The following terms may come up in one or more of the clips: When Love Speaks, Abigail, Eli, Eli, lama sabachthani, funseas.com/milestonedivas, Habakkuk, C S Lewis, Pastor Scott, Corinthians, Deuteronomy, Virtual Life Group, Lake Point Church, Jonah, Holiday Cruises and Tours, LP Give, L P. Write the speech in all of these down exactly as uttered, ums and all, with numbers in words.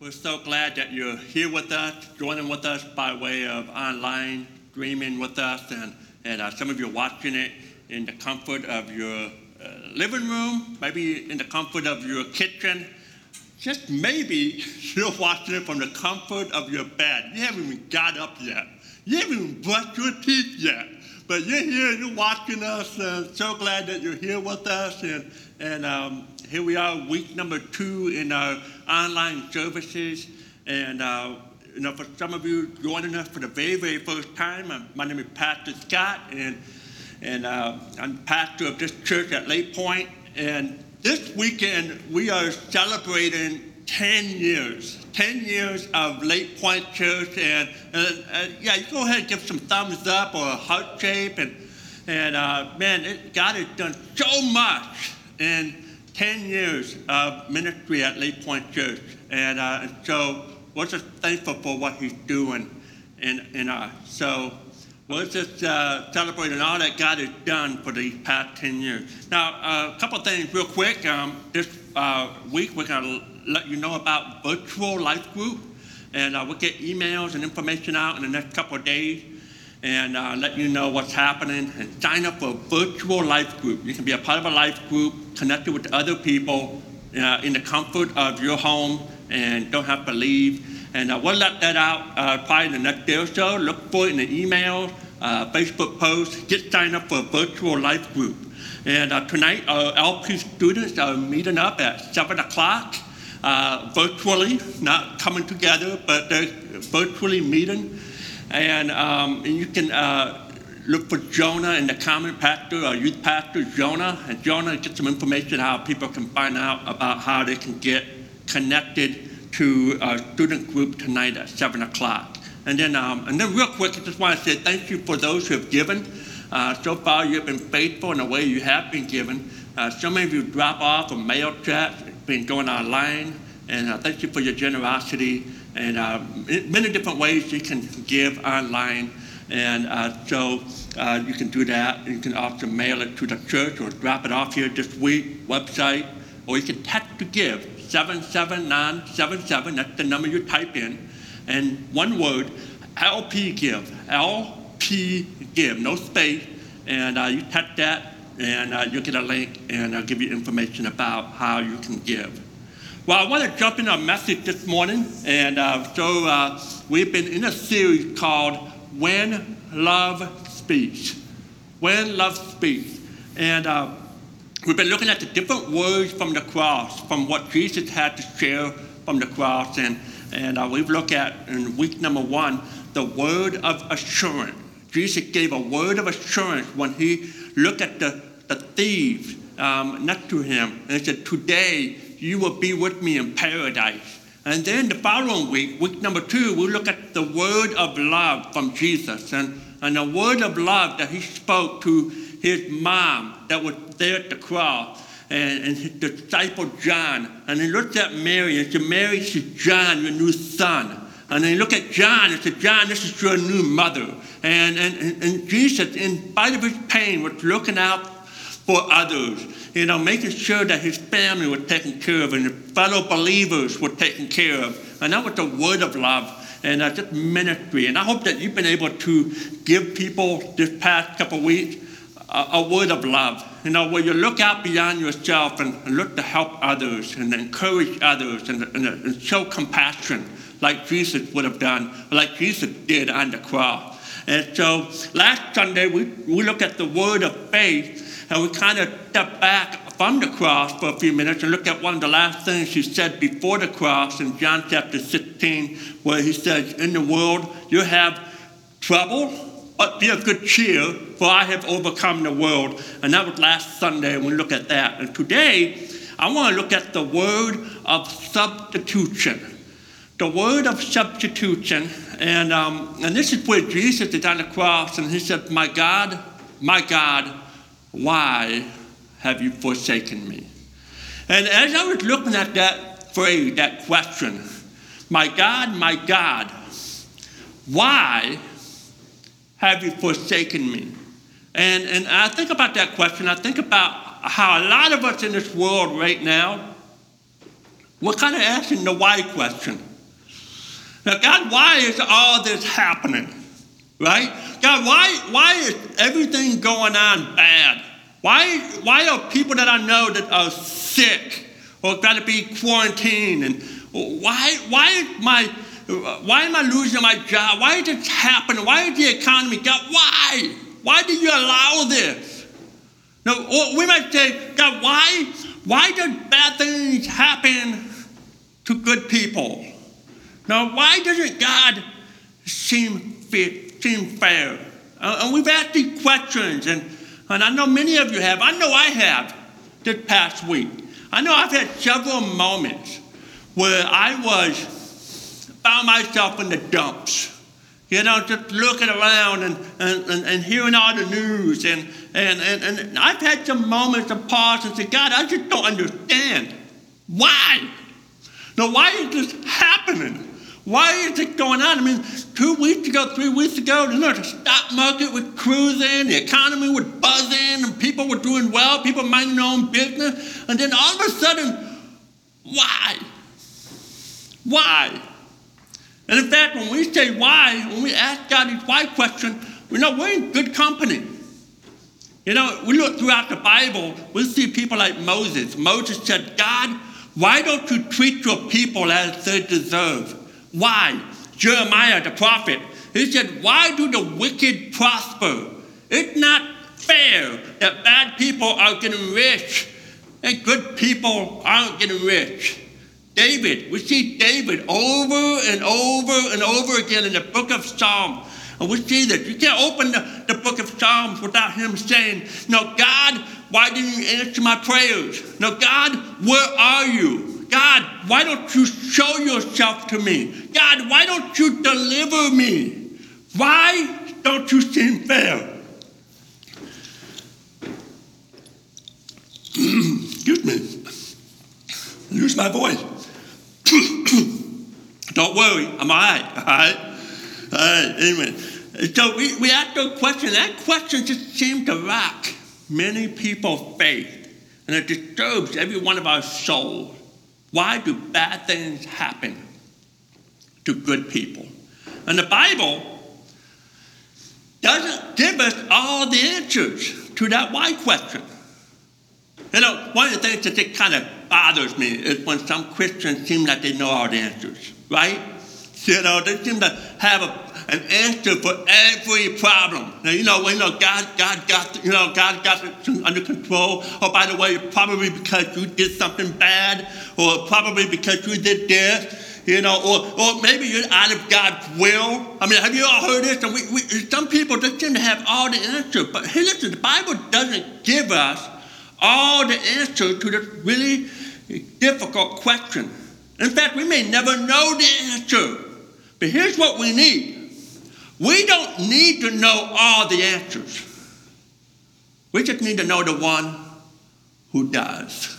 We're so glad that you're here with us, joining with us by way of online, streaming with us, and, and uh, some of you are watching it in the comfort of your uh, living room, maybe in the comfort of your kitchen. Just maybe you're watching it from the comfort of your bed. You haven't even got up yet. You haven't even brushed your teeth yet. But you're here, you're watching us, and so glad that you're here with us. And, and um, here we are, week number two in our online services. And uh, you know, for some of you joining us for the very, very first time, I'm, my name is Pastor Scott, and, and uh, I'm pastor of this church at Lake Point. And this weekend, we are celebrating ten years, ten years of Lake Point Church, and, and uh, yeah, you go ahead and give some thumbs up or a heart shape, and, and uh, man, it, God has done so much in ten years of ministry at Lake Point Church, and, uh, and so we're just thankful for what he's doing in, in us. So we're just uh, celebrating all that God has done for these past ten years. Now, uh, a couple of things real quick. Um, this uh, week, we're going to let you know about Virtual Life Group, and uh, we'll get emails and information out in the next couple of days, and uh, let you know what's happening, and sign up for a Virtual Life Group. You can be a part of a life group, connected with other people uh, in the comfort of your home, and don't have to leave, and uh, we'll let that out uh, probably in the next day or so. Look for it in the email, uh, Facebook post. Get signed up for a Virtual Life Group, and uh, tonight our L P students are meeting up at seven o'clock, Uh, virtually, not coming together, but they're virtually meeting. And, um, and you can uh, look for Jonah in the comment, pastor or youth pastor, Jonah. And Jonah gets some information how people can find out about how they can get connected to our student group tonight at seven o'clock. And then, um, and then real quick, I just want to say thank you for those who have given. Uh, so far, you've been faithful in the way you have been given. Uh, so many of you drop off a mail check, been going online, and uh, thank you for your generosity, and uh, many different ways you can give online, and uh, so uh, you can do that. You can also mail it to the church or drop it off here this week, website, or you can text to give, seven seven nine seven seven, that's the number you type in, and one word, L P Give, L P Give, no space, and uh, you text that, and uh, you'll get a link, and I'll give you information about how you can give. Well, I want to jump into a message this morning, and uh, so uh, we've been in a series called When Love Speaks. When Love Speaks. And uh, we've been looking at the different words from the cross, from what Jesus had to share from the cross, and, and uh, we've looked at, in week number one, the word of assurance. Jesus gave a word of assurance when he looked at the the thieves um, next to him, and he said, today you will be with me in paradise. And then the following week, week number two, we look at the word of love from Jesus, and, and the word of love that he spoke to his mom that was there at the cross, and, and his disciple John. And he looked at Mary and said, Mary, this is John, your new son. And then he looked at John and said, John, this is your new mother. And, and, and Jesus, in spite of his pain, was looking out for others, you know, making sure that his family was taken care of and his fellow believers were taken care of. And that was the word of love, and that's just ministry. And I hope that you've been able to give people this past couple of weeks a, a word of love, you know, where you look out beyond yourself and, and look to help others and encourage others and, and, and show compassion like Jesus would have done, like Jesus did on the cross. And so last Sunday, we, we looked at the word of faith, and we kind of stepped back from the cross for a few minutes and looked at one of the last things he said before the cross in John chapter sixteen, where he says, in the world you have trouble, but be of good cheer, for I have overcome the world. And that was last Sunday, and we looked at that. And today, I want to look at the word of substitution. The word of substitution, and um, and this is where Jesus is on the cross, and he said, my God, my God, why have you forsaken me? And as I was looking at that phrase, that question, my God, my God, why have you forsaken me? And, and I think about that question, I think about how a lot of us in this world right now, we're kind of asking the why question. Now, God, why is all this happening? Right? God, why why is everything going on bad? Why why are people that I know that are sick or got to be quarantined? And why why is my why am I losing my job? Why is this happening? Why is the economy? God, why? Why do you allow this? No, or we might say, God, why why does bad things happen to good people? Now, why doesn't God seem fit, seem fair? Uh, and we've asked these questions, and, and I know many of you have. I know I have this past week. I know I've had several moments where I was, found myself in the dumps. You know, just looking around and, and, and, and hearing all the news. And, and, and, and I've had some moments of pause and say, God, I just don't understand. Why? Now, why is this happening? Why is it going on? I mean, two weeks ago, three weeks ago, you know, the stock market was cruising, the economy was buzzing, and people were doing well, people minding their own business. And then all of a sudden, why? Why? And in fact, when we say why, when we ask God these why questions, we know we're in good company. You know, we look throughout the Bible, we see people like Moses. Moses said, God, why don't you treat your people as they deserve? Why? Jeremiah, the prophet, he said, why do the wicked prosper? It's not fair that bad people are getting rich and good people aren't getting rich. David, we see David over and over and over again in the book of Psalms. And we see that you can't open the, the book of Psalms without him saying, no, God, why didn't you answer my prayers? No, God, where are you? God, why don't you show yourself to me? God, why don't you deliver me? Why don't you seem fair? Excuse me. Lose my voice. Don't worry, I'm all right, all right? All right, anyway. So we, we asked a question. That question just seemed to rock many people's faith, and it disturbs every one of our souls. Why do bad things happen to good people? And the Bible doesn't give us all the answers to that why question. You know, one of the things that it kind of bothers me is when some Christians seem like they know all the answers, right? You know, they seem to have a, an answer for every problem. Now, you know, you know, God, God got, you know, God got it under control. Oh, by the way, probably because you did something bad, or probably because you did this, you know, or or maybe you're out of God's will. I mean, have you all heard this? And we, we some people just seem to have all the answers. But hey, listen, the Bible doesn't give us all the answers to this really difficult question. In fact, we may never know the answer. But here's what we need. We don't need to know all the answers. We just need to know the one who does.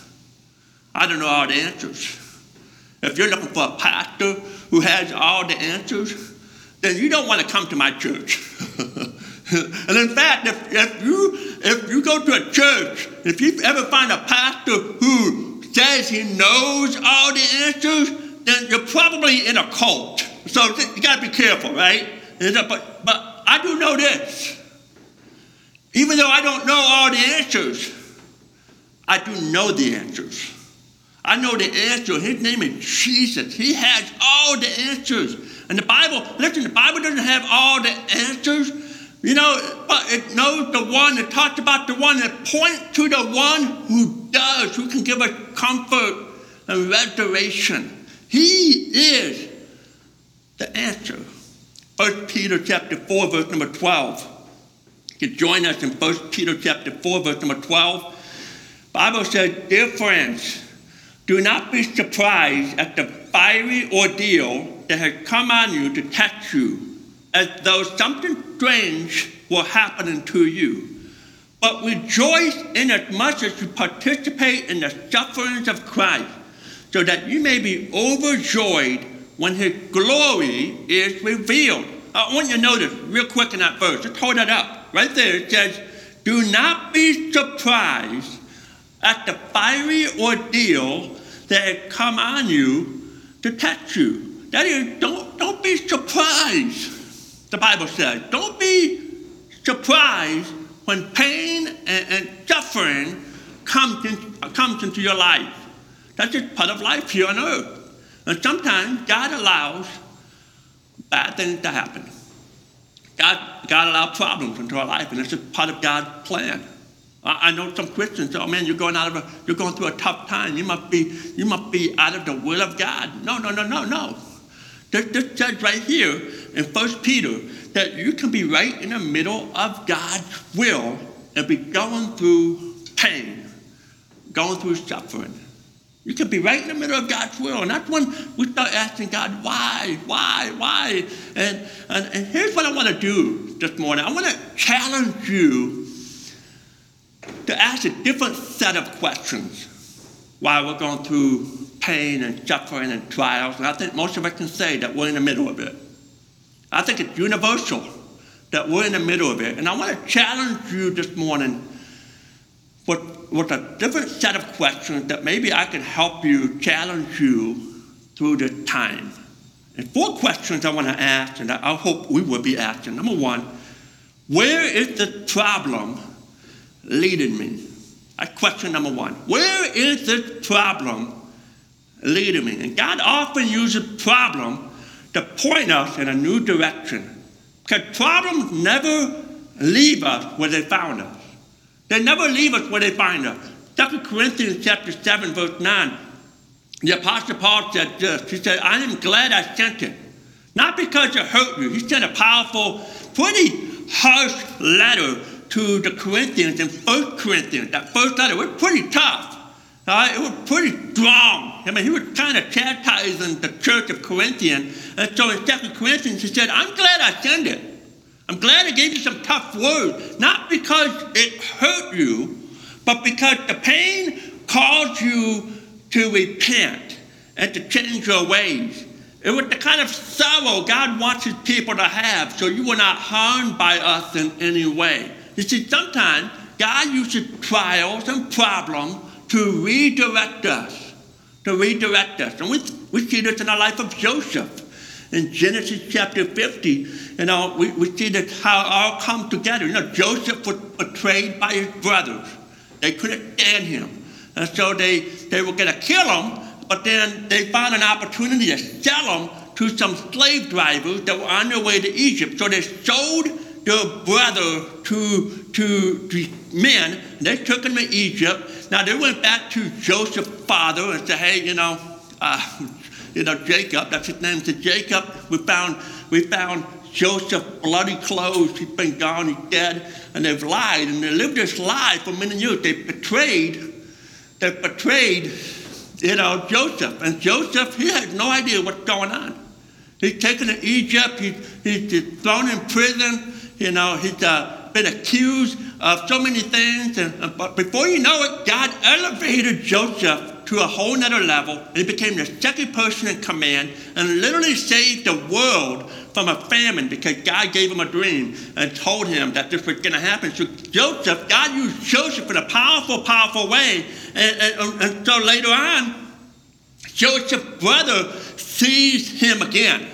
I don't know all the answers. If you're looking for a pastor who has all the answers, then you don't want to come to my church. And in fact, if, if you if you go to a church, if you ever find a pastor who says he knows all the answers, then you're probably in a cult. So you got to be careful, right? But, but I do know this. Even though I don't know all the answers, I do know the answers. I know the answer. His name is Jesus. He has all the answers. And the Bible, listen, the Bible doesn't have all the answers. You know, but it knows the one, it talks about the one, it points to the one who does, who can give us comfort and restoration. He is the answer. First Peter chapter four, verse number twelve. You can join us in First Peter chapter four, verse number twelve. The Bible says, dear friends, do not be surprised at the fiery ordeal that has come on you to test you, as though something strange were happening to you. But rejoice in as much as you participate in the sufferings of Christ, so that you may be overjoyed when his glory is revealed. I want you to notice real quick in that verse. Just hold that up. Right there it says, do not be surprised at the fiery ordeal that has come on you to test you. That is, don't, don't be surprised, the Bible says. Don't be surprised when pain and, and suffering comes, in, comes into your life. That's just part of life here on earth. And sometimes God allows bad things to happen. God, God allows problems into our life, and it's just part of God's plan. I, I know some Christians say, "Oh man, you're going out of a, you're going through a tough time. You must be, you must be out of the will of God." No, no, no, no, no. This, this says right here in First Peter that you can be right in the middle of God's will and be going through pain, going through suffering. You can be right in the middle of God's will. And that's when we start asking God, why, why, why? And, and, and here's what I want to do this morning. I want to challenge you to ask a different set of questions while we're going through pain and suffering and trials. And I think most of us can say that we're in the middle of it. I think it's universal that we're in the middle of it. And I want to challenge you this morning With, with a different set of questions that maybe I can help you, challenge you through this time. And four questions I want to ask, and I, I hope we will be asking. Number one, where is this problem leading me? That's question number one. Where is this problem leading me? And God often uses problem to point us in a new direction, because problems never leave us where they found us. They never leave us where they find us. Second Corinthians chapter seven, verse nine, the Apostle Paul said this. He said, "I am glad I sent it. Not because it hurt you." He sent a powerful, pretty harsh letter to the Corinthians in First Corinthians. That first letter was pretty tough. All right? It was pretty strong. I mean, he was kind of chastising the church of Corinthians. And so in Second Corinthians, he said, "I'm glad I sent it. I'm glad I gave you some tough words, not because it hurt you, but because the pain caused you to repent and to change your ways." It was the kind of sorrow God wants his people to have, so you were not harmed by us in any way. You see, sometimes God uses trials and problems to redirect us, to redirect us. And we, we see this in the life of Joseph. In Genesis chapter fifty, you know, we, we see that how it all comes together. You know, Joseph was betrayed by his brothers. They couldn't stand him. And so they, they were going to kill him, but then they found an opportunity to sell him to some slave drivers that were on their way to Egypt. So they sold their brother to, to, to men, and they took him to Egypt. Now, they went back to Joseph's father and said, "Hey, you know, uh, You know, Jacob, that's his name. So Jacob, we found we found Joseph's bloody clothes. He's been gone, he's dead." And they've lied, and they lived this lie for many years. They betrayed, they betrayed, you know, Joseph. And Joseph, he has no idea what's going on. He's taken to Egypt, he, he's thrown in prison, you know, he's uh, been accused of so many things. And, and, but before you know it, God elevated Joseph to a whole nother level, and he became the second person in command and literally saved the world from a famine, because God gave him a dream and told him that this was going to happen. So Joseph, God used Joseph in a powerful, powerful way. And, and, and so later on, Joseph's brother seized him again,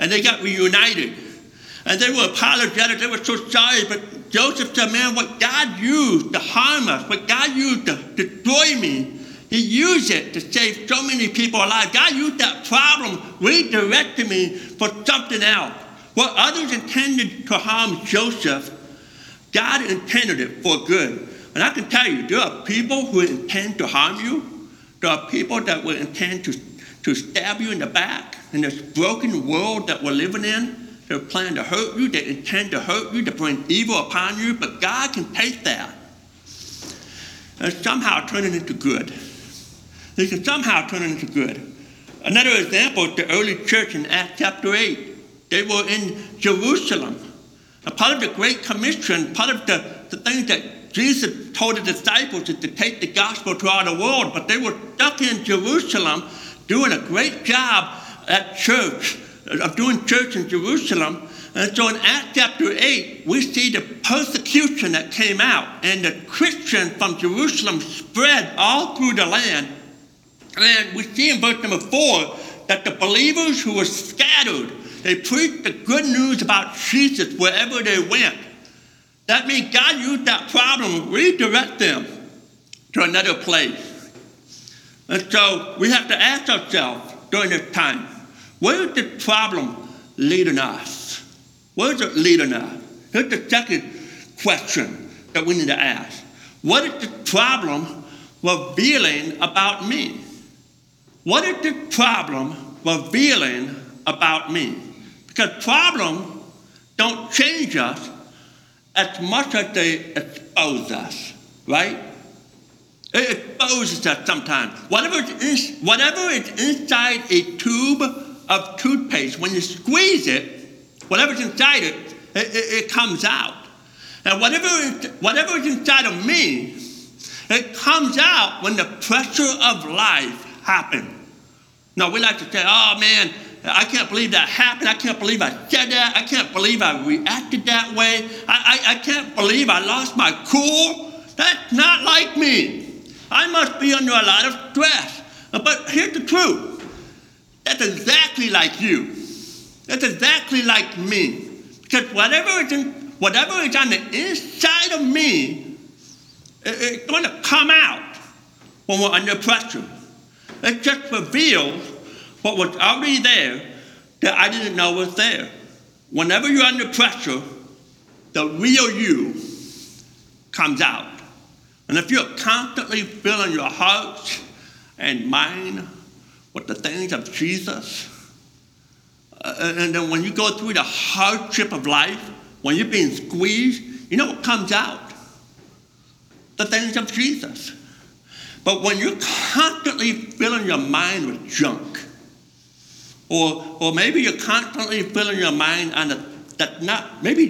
and they got reunited. And they were apologetic, they were so sorry, but Joseph said, "Man, what God used to harm us, what God used to destroy me, He used it to save so many people alive. God used that problem, redirected me for something else." What others intended to harm Joseph, God intended it for good. And I can tell you, there are people who intend to harm you. There are people that will intend to, to stab you in the back. In this broken world that we're living in, they're planning to hurt you. They intend to hurt you, to bring evil upon you. But God can take that and somehow turn it into good. He can somehow turn it into good. Another example is the early church in Acts chapter eight. They were in Jerusalem. And part of the Great Commission, part of the, the things that Jesus told the disciples is to take the gospel to all the world. But they were stuck in Jerusalem doing a great job at church, of doing church in Jerusalem. And so in Acts chapter eight, we see the persecution that came out. And the Christians from Jerusalem spread all through the land. And we see in verse number four that the believers who were scattered, they preached the good news about Jesus wherever they went. That means God used that problem, redirect them to another place. And so we have to ask ourselves during this time, where is this problem leading us? Where is it leading us? Here's the second question that we need to ask. What is the problem revealing about me? What is the problem revealing about me? Because problems don't change us as much as they expose us, right? It exposes us sometimes. Whatever is, whatever is inside a tube of toothpaste, when you squeeze it, whatever's inside it, it, it, it comes out. And whatever is, whatever is inside of me, it comes out when the pressure of life happens. Now, we like to say, oh, man, I can't believe that happened. I can't believe I said that. I can't believe I reacted that way. I, I, I can't believe I lost my cool. That's not like me. I must be under a lot of stress. But here's the truth. That's exactly like you. That's exactly like me. Because whatever is in, whatever is on the inside of me, it, it's going to come out when we're under pressure. It just reveals what was already there that I didn't know was there. Whenever you're under pressure, the real you comes out. And if you're constantly filling your heart and mind with the things of Jesus, uh, and then when you go through the hardship of life, when you're being squeezed, you know what comes out? The things of Jesus. But when you're constantly filling your mind with junk, or or maybe you're constantly filling your mind on the, that not, maybe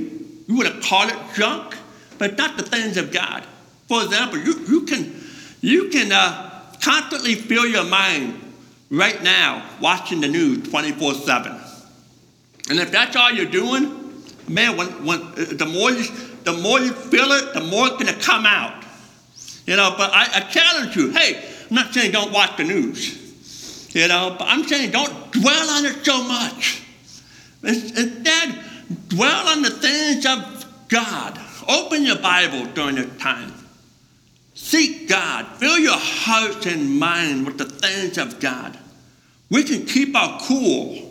you would have called it junk, but not the things of God. For example, you, you can, you can uh, constantly fill your mind right now watching the news twenty-four seven. And if that's all you're doing, man, when, when, the, more you, the more you feel it, the more it's going to come out. You know, but I, I challenge you, hey, I'm not saying don't watch the news. You know, but I'm saying don't dwell on it so much. Instead, dwell on the things of God. Open your Bible during this time. Seek God. Fill your heart and mind with the things of God. We can keep our cool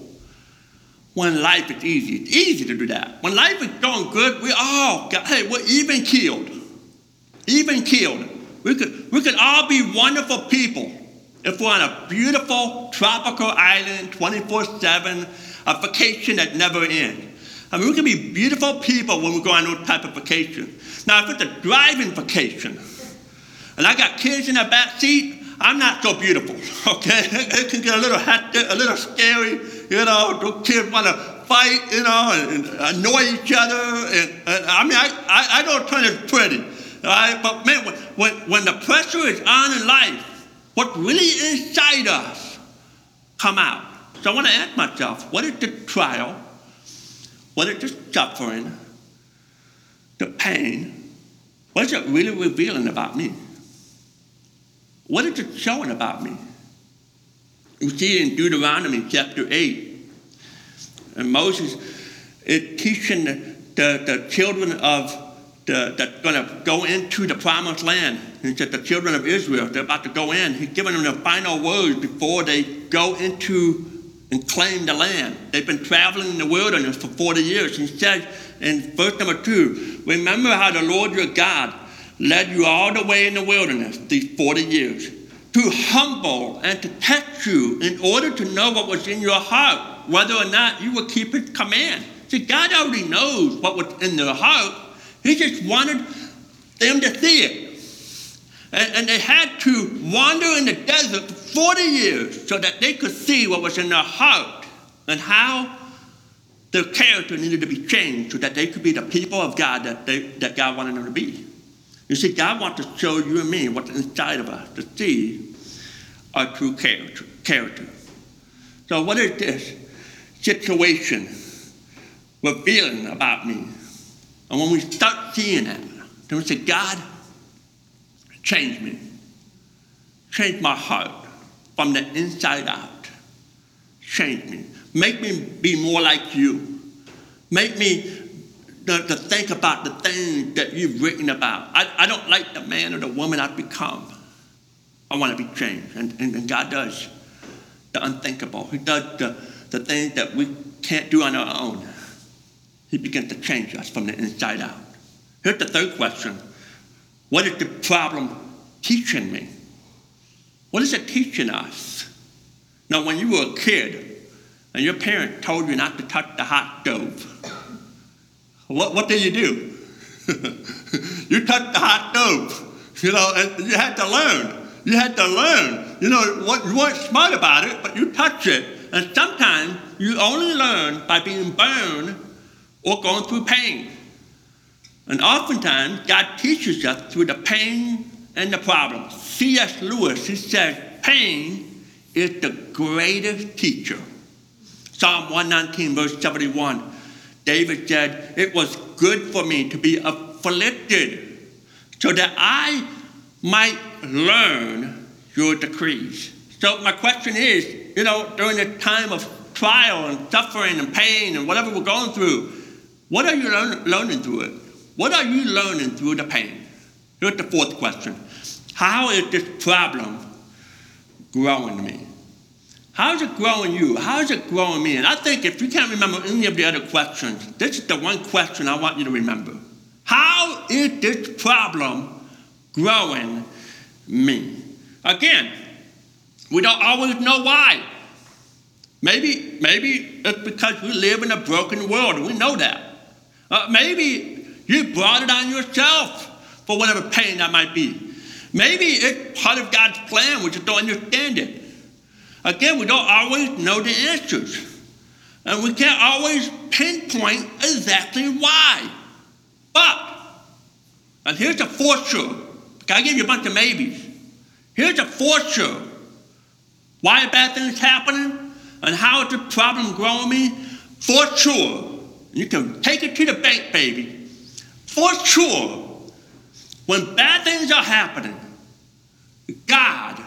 when life is easy. It's easy to do that. When life is going good, we all got, hey, we're even keeled. Even keeled. We could, we could all be wonderful people if we're on a beautiful tropical island, twenty-four seven, a vacation that never ends. I mean, we can be beautiful people when we go on those type of vacations. Now, if it's a driving vacation, and I got kids in the back seat, I'm not so beautiful, okay? It can get a little hectic, a little scary, you know, those kids want to fight, you know, and, and annoy each other. And, and I mean, I, I, I don't turn as pretty, all right? But man, when, when the pressure is on in life, what really inside us come out. So I want to ask myself, what is the trial? What is the suffering? The pain? What is it really revealing about me? What is it showing about me? You see in Deuteronomy chapter eight, and Moses is teaching the, the, the children of the, that's going to go into the promised land. He said the children of Israel, they're about to go in. He's giving them the final words before they go into and claim the land. They've been traveling in the wilderness for forty years. He says in verse number two, remember how the Lord your God led you all the way in the wilderness these forty years, to humble and to test you in order to know what was in your heart, whether or not you would keep his command. See, God already knows what was in their heart. He just wanted them to see it. And, and they had to wander in the desert for forty years so that they could see what was in their heart and how their character needed to be changed so that they could be the people of God that, they, that God wanted them to be. You see, God wants to show you and me what's inside of us to see our true character. character. So what is this situation revealing about me? And when we start seeing that, then we say, God, change me. Change my heart from the inside out. Change me. Make me be more like you. Make me to, to think about the things that you've written about. I, I don't like the man or the woman I've become. I want to be changed. And, and, and God does the unthinkable. He does the, the things that we can't do on our own. He begins to change us from the inside out. Here's the third question. What is the problem teaching me? What is it teaching us? Now, when you were a kid and your parent told you not to touch the hot stove, what, what did you do? You touched the hot stove. You know, and you had to learn. You had to learn. You know, you weren't smart about it, but you touched it. And sometimes you only learn by being burned or going through pain. And oftentimes, God teaches us through the pain and the problem. C S Lewis, he says, pain is the greatest teacher. Psalm one nineteen, verse seventy-one, David said, it was good for me to be afflicted so that I might learn your decrees. So my question is, you know, during this time of trial and suffering and pain and whatever we're going through, what are you learn- learning through it? What are you learning through the pain? Here's the fourth question. How is this problem growing me? How is it growing you? How is it growing me? And I think if you can't remember any of the other questions, this is the one question I want you to remember. How is this problem growing me? Again, we don't always know why. Maybe, maybe it's because we live in a broken world. We know that. Uh, maybe you brought it on yourself for whatever pain that might be. Maybe it's part of God's plan. We just don't understand it. Again, we don't always know the answers. And we can't always pinpoint exactly why. But, and here's a for sure. I give you a bunch of maybes. Here's a for sure. Why are bad things happening? And how is the problem growing me? For sure. You can take it to the bank, baby. For sure, when bad things are happening, God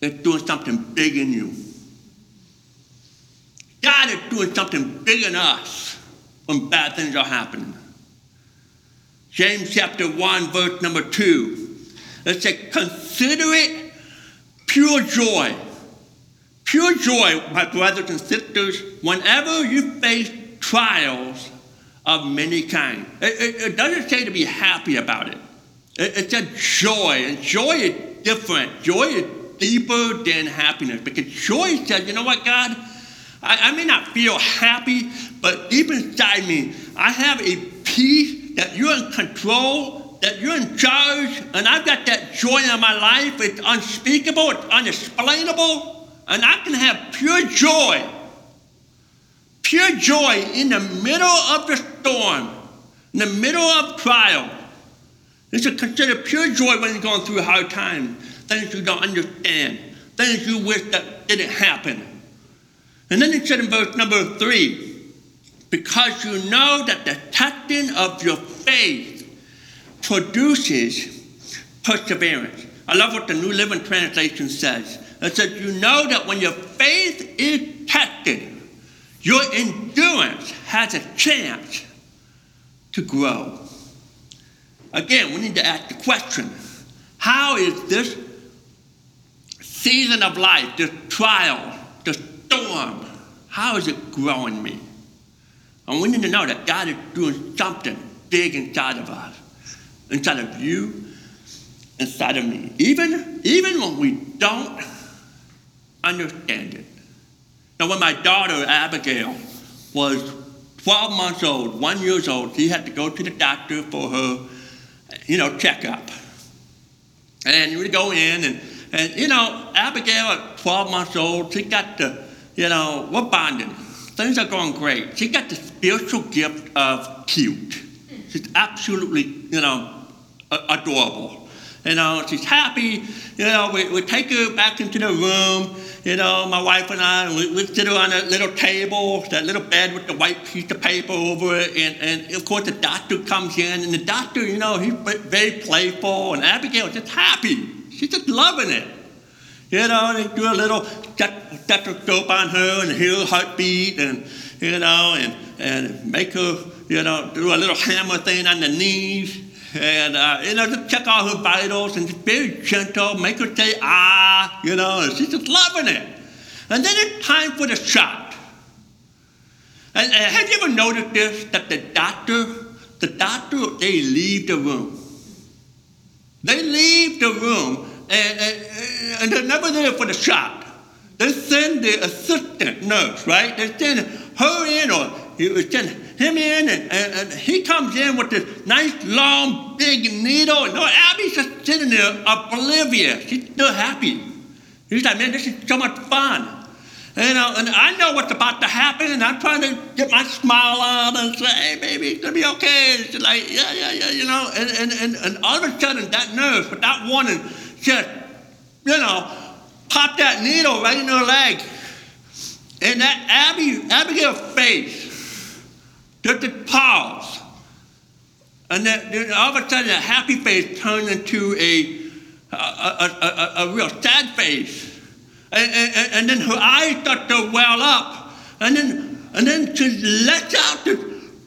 is doing something big in you. God is doing something big in us when bad things are happening. James chapter one, verse number two. It says, consider it pure joy. Pure joy, my brothers and sisters, whenever you face trials of many kinds. It, it, it doesn't say to be happy about it. it. It's a joy. And joy is different. Joy is deeper than happiness. Because joy says, you know what, God? I, I may not feel happy, but deep inside me, I have a peace that you're in control, that you're in charge, and I've got that joy in my life. It's unspeakable. It's unexplainable. And I can have pure joy. Pure joy in the middle of the storm, in the middle of trial. This is considered pure joy when you're going through hard times, things you don't understand, things you wish that didn't happen. And then it said in verse number three, because you know that the testing of your faith produces perseverance. I love what the New Living Translation says. It says, you know that when your faith is tested, your endurance has a chance to grow. Again, we need to ask the question, how is this season of life, this trial, this storm, how is it growing me? And we need to know that God is doing something big inside of us, inside of you, inside of me, even, even when we don't understand it. Now, when my daughter, Abigail, was twelve months old, one year old, she had to go to the doctor for her, you know, checkup. And you would go in, and, and, you know, Abigail at twelve months old, she got the, you know, we're bonding. Things are going great. She got the spiritual gift of cute. She's absolutely, you know, a- adorable. You know, she's happy. You know, we, we take her back into the room. You know, my wife and I, we, we sit her on that little table, that little bed with the white piece of paper over it. And, and of course, the doctor comes in. And the doctor, you know, he's very playful. And Abigail's just happy. She's just loving it. You know, they do a little stethoscope on her and hear her heartbeat and, you know, and, and make her, you know, do a little hammer thing on the knees. And, uh, you know, just check all her vitals and just very gentle, make her say, ah, you know, and she's just loving it. And then it's time for the shot. And, and have you ever noticed this, that the doctor, the doctor, they leave the room. They leave the room, and, and, and they're never there for the shot. They send the assistant nurse, right? They send her in, or you send him in, and, and, and he comes in with this nice, long, big needle. And no, Abby's just sitting there, oblivious. She's still happy. He's like, man, this is so much fun. You know, and I know what's about to happen, and I'm trying to get my smile on and say, hey, baby, it's going to be okay. And she's like, yeah, yeah, yeah, you know. And, and, and, and all of a sudden, that nurse, without warning, just, you know, popped that needle right in her leg. And that Abby, Abigail's face, just a pause. And then, then all of a sudden, that happy face turned into a, a, a, a, a real sad face. And, and, and then her eyes start to well up, and then and then she lets out this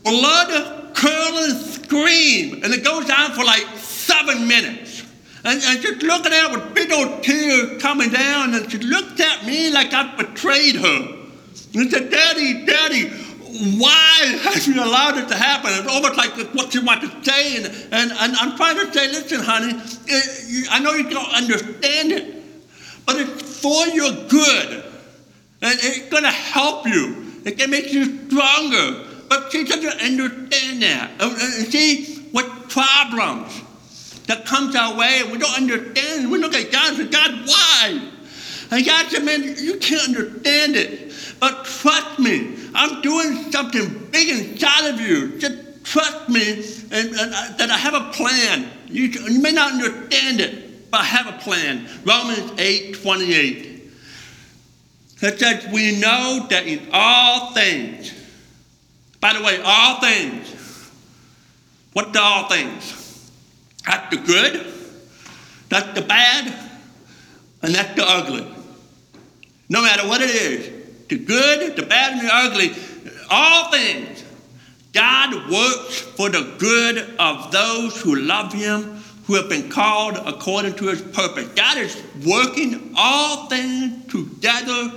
blood curdling scream, and it goes on for like seven minutes. And, and she's looking at it with big old tears coming down, and she looked at me like I betrayed her. And said, Daddy, Daddy, why have you allowed it to happen? It's almost like what you want to say, and, and, and I'm trying to say, listen, honey, I know you don't understand it, but it's for your good, and it's going to help you. It can make you stronger. But she doesn't understand that. And see what problems that comes our way, we don't understand. We look at God and say, God, why? And God said, man, you can't understand it. But trust me, I'm doing something big inside of you. Just trust me and, and that I have a plan. You, you may not understand it, but I have a plan. Romans eight twenty-eight. It says, we know that in all things, by the way, all things, what's all things? That's the good, that's the bad, and that's the ugly. No matter what it is, the good, the bad, and the ugly, all things, God works for the good of those who love him, who have been called according to his purpose. God is working all things together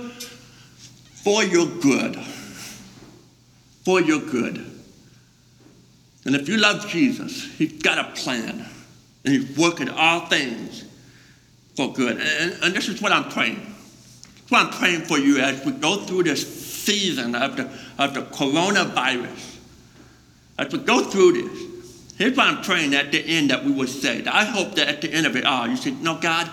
for your good. For your good. And if you love Jesus, he's got a plan. And he's working all things for good. And, and this is what I'm praying. That's what I'm praying for you as we go through this season of the, of the coronavirus. As we go through this, here's why I'm praying at the end that we were saved. I hope that at the end of it all, you say, no, God,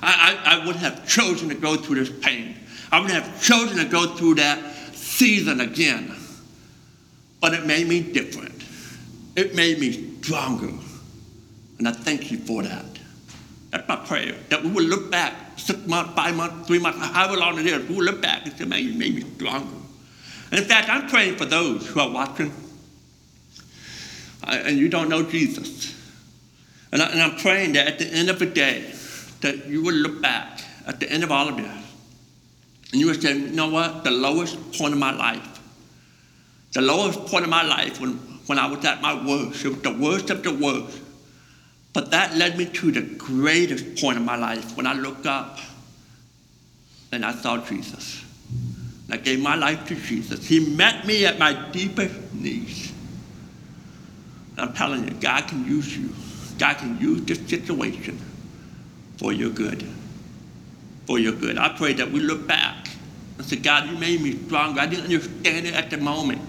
I, I, I would have chosen to go through this pain. I would have chosen to go through that season again. But it made me different. It made me stronger. And I thank you for that. That's my prayer, that we will look back six months, five months, three months, however long it is, we will look back and say, man, you made me stronger. And in fact, I'm praying for those who are watching and you don't know Jesus. And, I, and I'm praying that at the end of the day, that you will look back at the end of all of this, and you will say, you know what, the lowest point of my life, the lowest point of my life when, when I was at my worst, it was the worst of the worst. But that led me to the greatest point of my life when I looked up and I saw Jesus. And I gave my life to Jesus. He met me at my deepest needs. I'm telling you, God can use you. God can use this situation for your good. For your good. I pray that we look back and say, God, you made me stronger. I didn't understand it at the moment.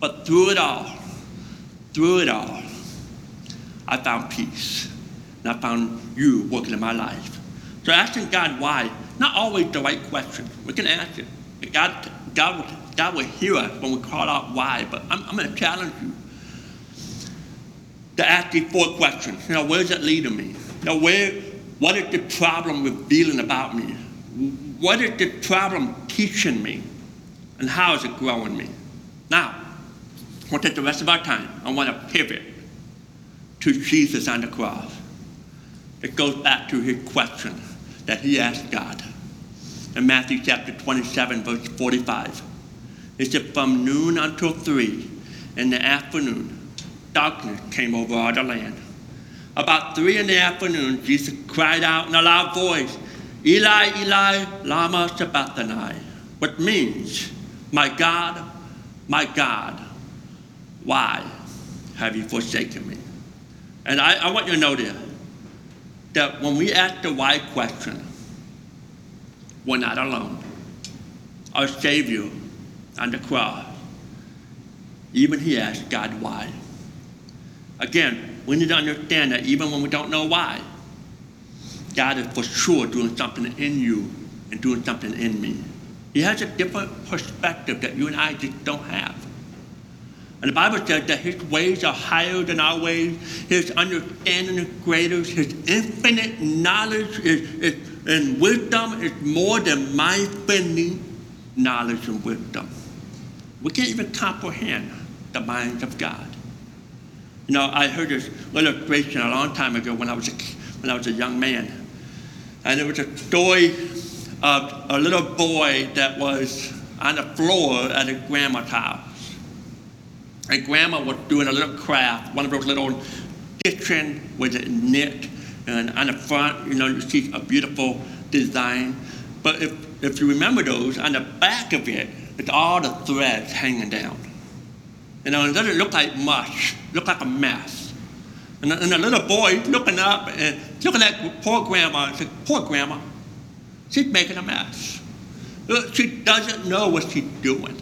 But through it all, through it all, I found peace. And I found you working in my life. So asking God why, not always the right question. We can ask it. God, God, God will hear us when we call out why. But I'm, I'm going to challenge you to ask these four questions. You know, where does that lead to me? You know, where, what is the problem revealing about me? What is the problem teaching me? And how is it growing me? Now, we'll take the rest of our time. I want to pivot to Jesus on the cross. It goes back to his question. that he asked God. In Matthew chapter twenty-seven, verse forty-five, it said, "From noon until three in the afternoon, darkness came over all the land. About three in the afternoon, Jesus cried out in a loud voice, 'Eli, Eli, lama sabachthani,' which means, 'My God, my God, why have you forsaken me?'" And I, I want you to know this, that when we ask the why question, we're not alone. Our Savior on the cross, even he asked God why. Again, we need to understand that even when we don't know why, God is for sure doing something in you and doing something in me. He has a different perspective that you and I just don't have. And the Bible says that his ways are higher than our ways, his understanding is greater, his infinite knowledge is, is, and wisdom is more than my finite knowledge and wisdom. We can't even comprehend the mind of God. You know, I heard this illustration a long time ago when I was a, when I was a young man. And it was a story of a little boy that was on the floor at his grandma's house. And grandma was doing a little craft, one of those little stitching with a knit. And on the front, you know, you see a beautiful design. But if, if you remember those, on the back of it, it's all the threads hanging down. You know, it doesn't look like much. It looks like a mess. And, and the little boy looking up and looking at poor grandma and says, "Poor grandma, she's making a mess. Look, she doesn't know what she's doing."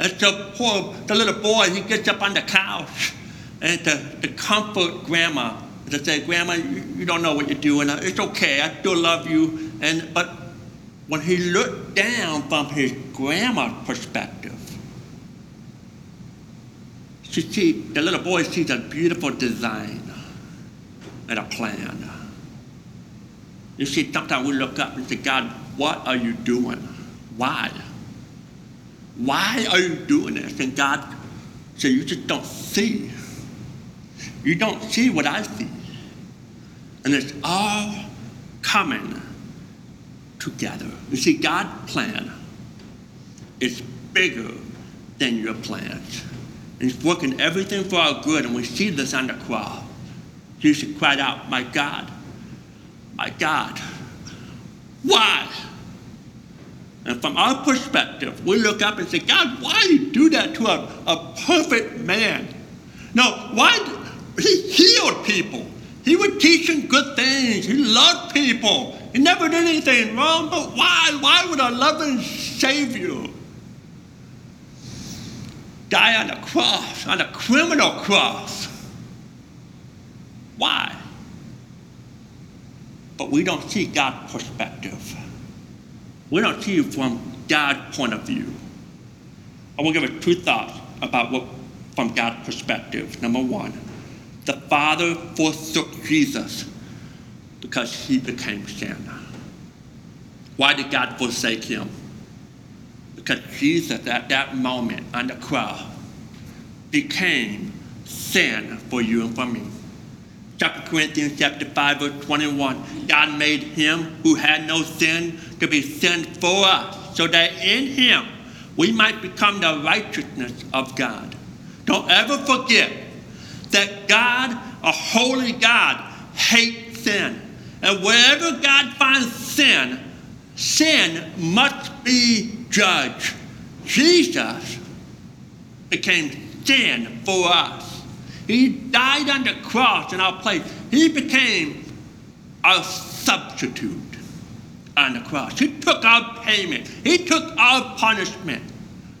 And so poor, the little boy, he gets up on the couch and to, to comfort grandma. To say, "Grandma, you, you don't know what you're doing. It's okay. I still love you." And but when he looked down from his grandma's perspective, she see the little boy sees a beautiful design and a plan. You see, sometimes we look up and say, "God, what are you doing? Why? Why are you doing this?" And God says, "You just don't see. You don't see what I see." And it's all coming together. You see, God's plan is bigger than your plans. And he's working everything for our good, and we see this on the cross. Jesus cried out, "My God, my God, why?" And from our perspective, we look up and say, "God, why do you do that to a, a perfect man? No, why? He healed people. He was teaching good things. He loved people. He never did anything wrong, but why? Why would a loving Savior die on a cross, on a criminal cross? Why?" But we don't see God's perspective. We don't see it from God's point of view. I will give us two thoughts about what from God's perspective. Number one, the Father forsook Jesus because he became sin. Why did God forsake him? Because Jesus at that moment on the cross became sin for you and for me. Second Corinthians chapter five, verse twenty-one, God made him who had no sin to be sin for us, so that in him we might become the righteousness of God. Don't ever forget that God, a holy God, hates sin. And wherever God finds sin, sin must be judged. Jesus became sin for us. He died on the cross in our place. He became our substitute on the cross. He took our payment. He took our punishment.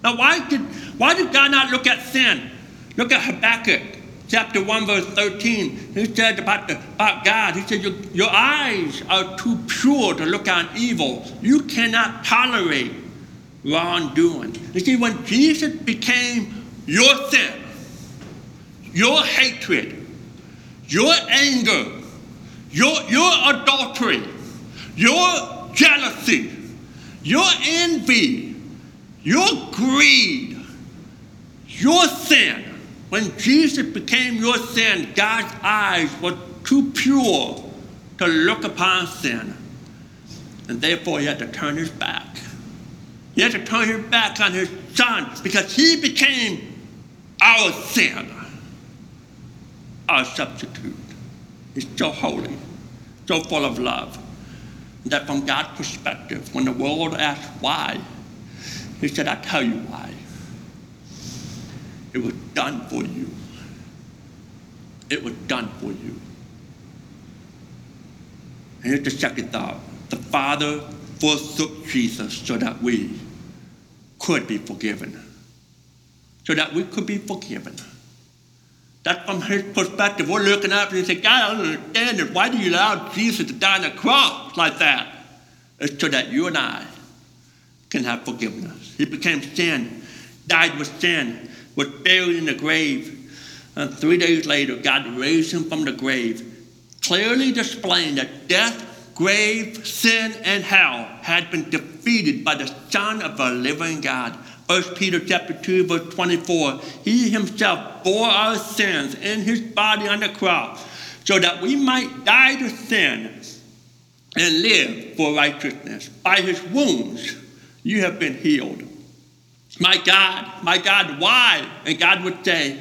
Now why did, why did God not look at sin? Look at Habakkuk. Chapter one, verse thirteen, he said about, the, about God, he said, your, your eyes are too pure to look on evil. You cannot tolerate wrongdoing. You see, when Jesus became your sin, your hatred, your anger, your, your adultery, your jealousy, your envy, your greed, your sin, when Jesus became your sin, God's eyes were too pure to look upon sin. And therefore he had to turn his back. He had to turn his back on his son because he became our sin, our substitute. He's so holy, so full of love, that from God's perspective, when the world asks why, he said, I tell you why. It was done for you. It was done for you. And here's the second thought. The Father forsook Jesus so that we could be forgiven. So that we could be forgiven. That's from his perspective. We're looking up and saying, God, I don't understand it. Why do you allow Jesus to die on the cross like that? It's so that you and I can have forgiveness. He became sin, died with sin, was buried in the grave. And three days later, God raised him from the grave, clearly displaying that death, grave, sin, and hell had been defeated by the Son of the living God. First Peter chapter two, verse twenty-four, he himself bore our sins in his body on the cross so that we might die to sin and live for righteousness. By his wounds, you have been healed. My God, my God, why? And God would say,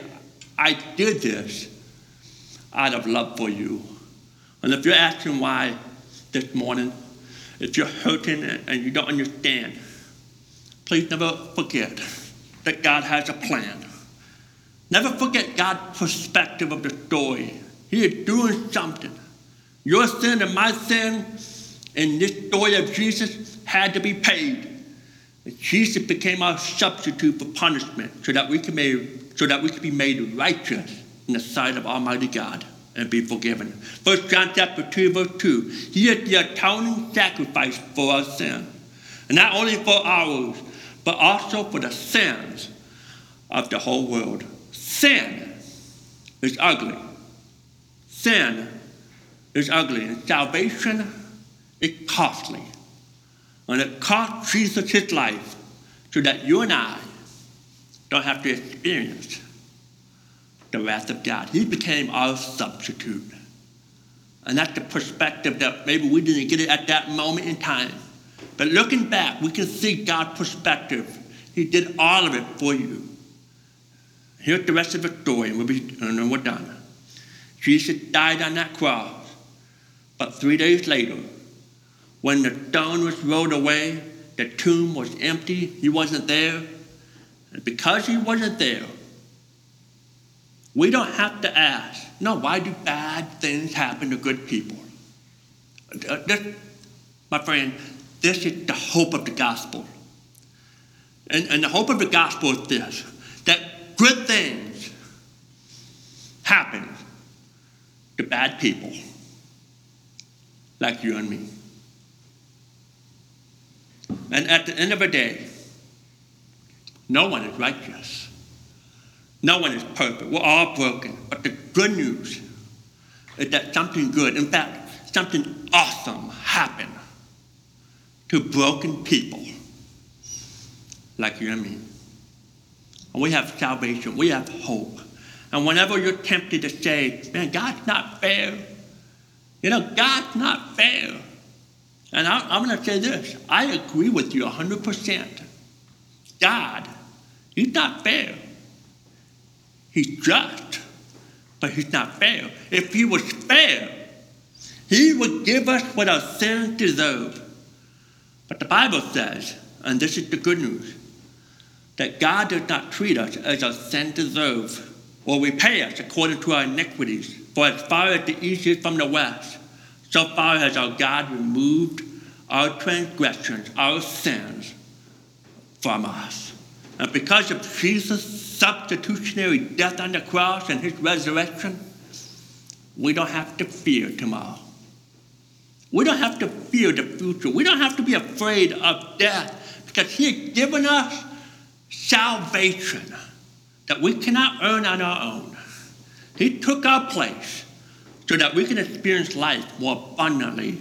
I did this out of love for you. And if you're asking why this morning, if you're hurting and you don't understand, please never forget that God has a plan. Never forget God's perspective of the story. He is doing something. Your sin and my sin in this story of Jesus had to be paid. Jesus became our substitute for punishment so that we can be so that we could be made righteous in the sight of Almighty God and be forgiven. First John chapter two, verse two, he is the atoning sacrifice for our sin. And not only for ours, but also for the sins of the whole world. Sin is ugly. Sin is ugly. And salvation is costly. And it cost Jesus his life so that you and I don't have to experience the wrath of God. He became our substitute. And that's the perspective that maybe we didn't get it at that moment in time. But looking back, we can see God's perspective. He did all of it for you. Here's the rest of the story, and, we'll be, and we're done. Jesus died on that cross. But three days later, when the stone was rolled away, the tomb was empty, he wasn't there. And because he wasn't there, we don't have to ask, no, why do bad things happen to good people? This, my friend, this is the hope of the gospel. And, and the hope of the gospel is this, that good things happen to bad people like you and me. And at the end of the day, no one is righteous. No one is perfect. We're all broken. But the good news is that something good, in fact, something awesome happened to broken people like you and me. And we have salvation. We have hope. And whenever you're tempted to say, man, God's not fair. You know, God's not fair. And I, I'm going to say this. I agree with you one hundred percent. God, he's not fair. He's just, but he's not fair. If he was fair, he would give us what our sins deserve. But the Bible says, and this is the good news, that God does not treat us as our sin deserves or repay us according to our iniquities. For as far as the east is from the west, so far has our God removed our transgressions, our sins, from us. And because of Jesus' substitutionary death on the cross and his resurrection, we don't have to fear tomorrow. We don't have to fear the future. We don't have to be afraid of death because he has given us salvation that we cannot earn on our own. He took our place so that we can experience life more abundantly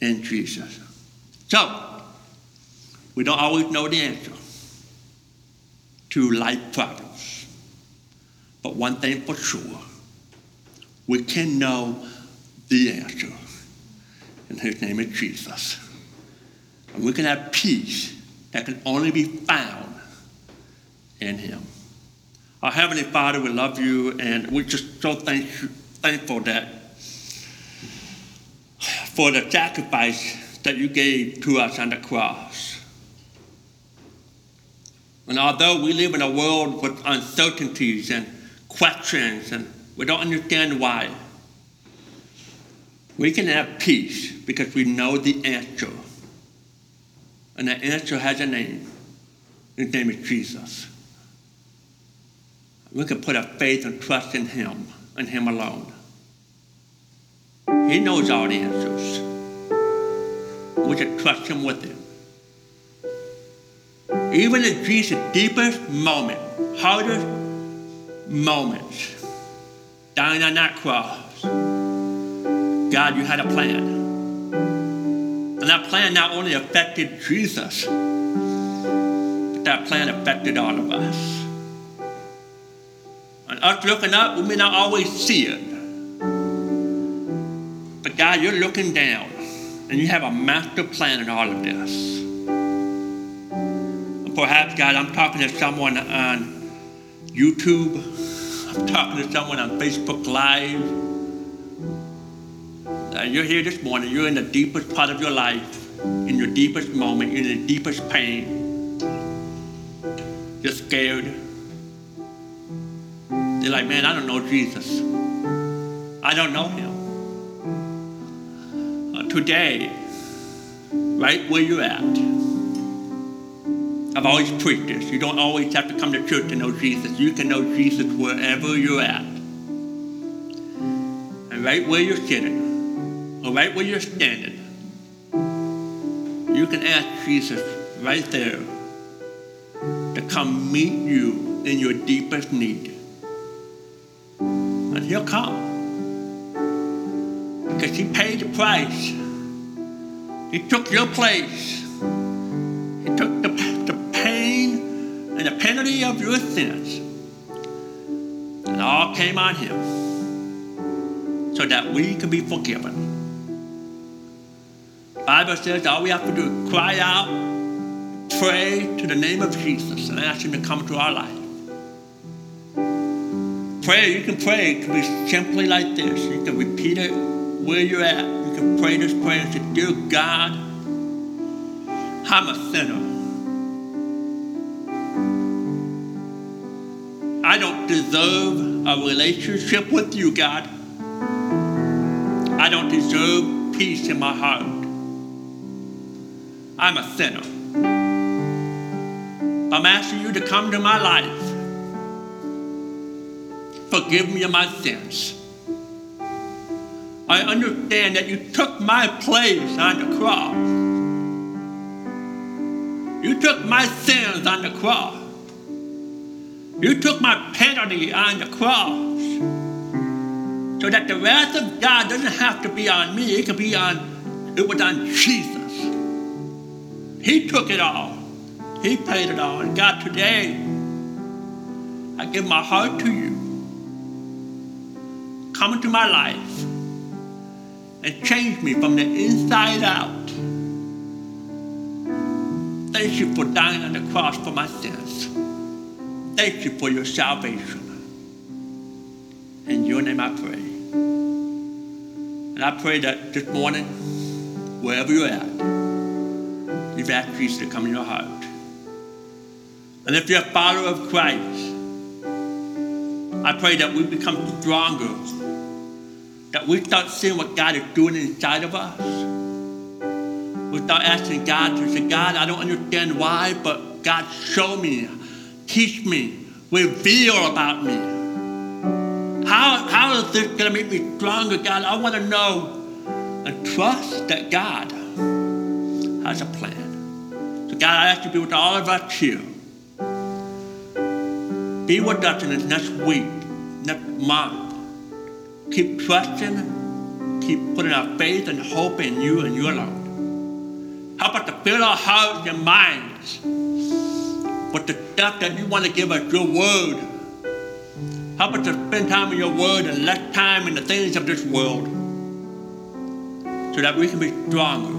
in Jesus. So, we don't always know the answer to life problems. But one thing for sure, we can know the answer. And his name is Jesus. And we can have peace that can only be found in him. Our Heavenly Father, we love you, and we're just so thank, thankful that for the sacrifice that you gave to us on the cross. And although we live in a world with uncertainties and questions, and we don't understand why, we can have peace because we know the answer. And the answer has a name. His name is Jesus. We can put our faith and trust in him and him alone. He knows all the answers. We should trust him with it. Even in Jesus' deepest moment, hardest moments, dying on that cross, God, you had a plan. And that plan not only affected Jesus, but that plan affected all of us. And us looking up, we may not always see it. But God, you're looking down, and you have a master plan in all of this. And perhaps, God, I'm talking to someone on YouTube. I'm talking to someone on Facebook Live. Uh, you're here this morning. You're in the deepest part of your life, in your deepest moment, in the deepest pain. You're scared. You're like, man, I don't know Jesus. I don't know him. Today, right where you're at, I've always preached this. You don't always have to come to church to know Jesus. You can know Jesus wherever you're at. And right where you're sitting, or right where you're standing, you can ask Jesus right there to come meet you in your deepest need. And he'll come. Because he paid the price. He took your place. He took the, the pain and the penalty of your sins. And all came on him so that we could be forgiven. The Bible says all we have to do is cry out, pray to the name of Jesus, and ask him to come to our life. Prayer, you can pray, it can be simply like this. You can repeat it where you're at. You can pray this prayer and say, dear God, I'm a sinner. I don't deserve a relationship with you, God. I don't deserve peace in my heart. I'm a sinner. I'm asking you to come to my life. Forgive me of my sins. I understand that you took my place on the cross. You took my sins on the cross. You took my penalty on the cross. So that the wrath of God doesn't have to be on me. It could be on, it was on Jesus. He took it all. He paid it all. And God, today, I give my heart to you. Come into my life. And change me from the inside out. Thank you for dying on the cross for my sins. Thank you for your salvation. In your name I pray. And I pray that this morning, wherever you're at, you've asked Jesus to come in your heart. And if you're a follower of Christ, I pray that we become stronger, that we start seeing what God is doing inside of us. We start asking God to say, God, I don't understand why, but God, show me, teach me, reveal about me. How, how is this going to make me stronger, God? I want to know and trust that God has a plan. So God, I ask you to be with all of us here. Be with us in this next week, next month. Keep trusting, keep putting our faith and hope in you and you alone. Help us to fill our hearts and minds with the stuff that you want to give us, your word. Help us to spend time in your word and less time in the things of this world so that we can be stronger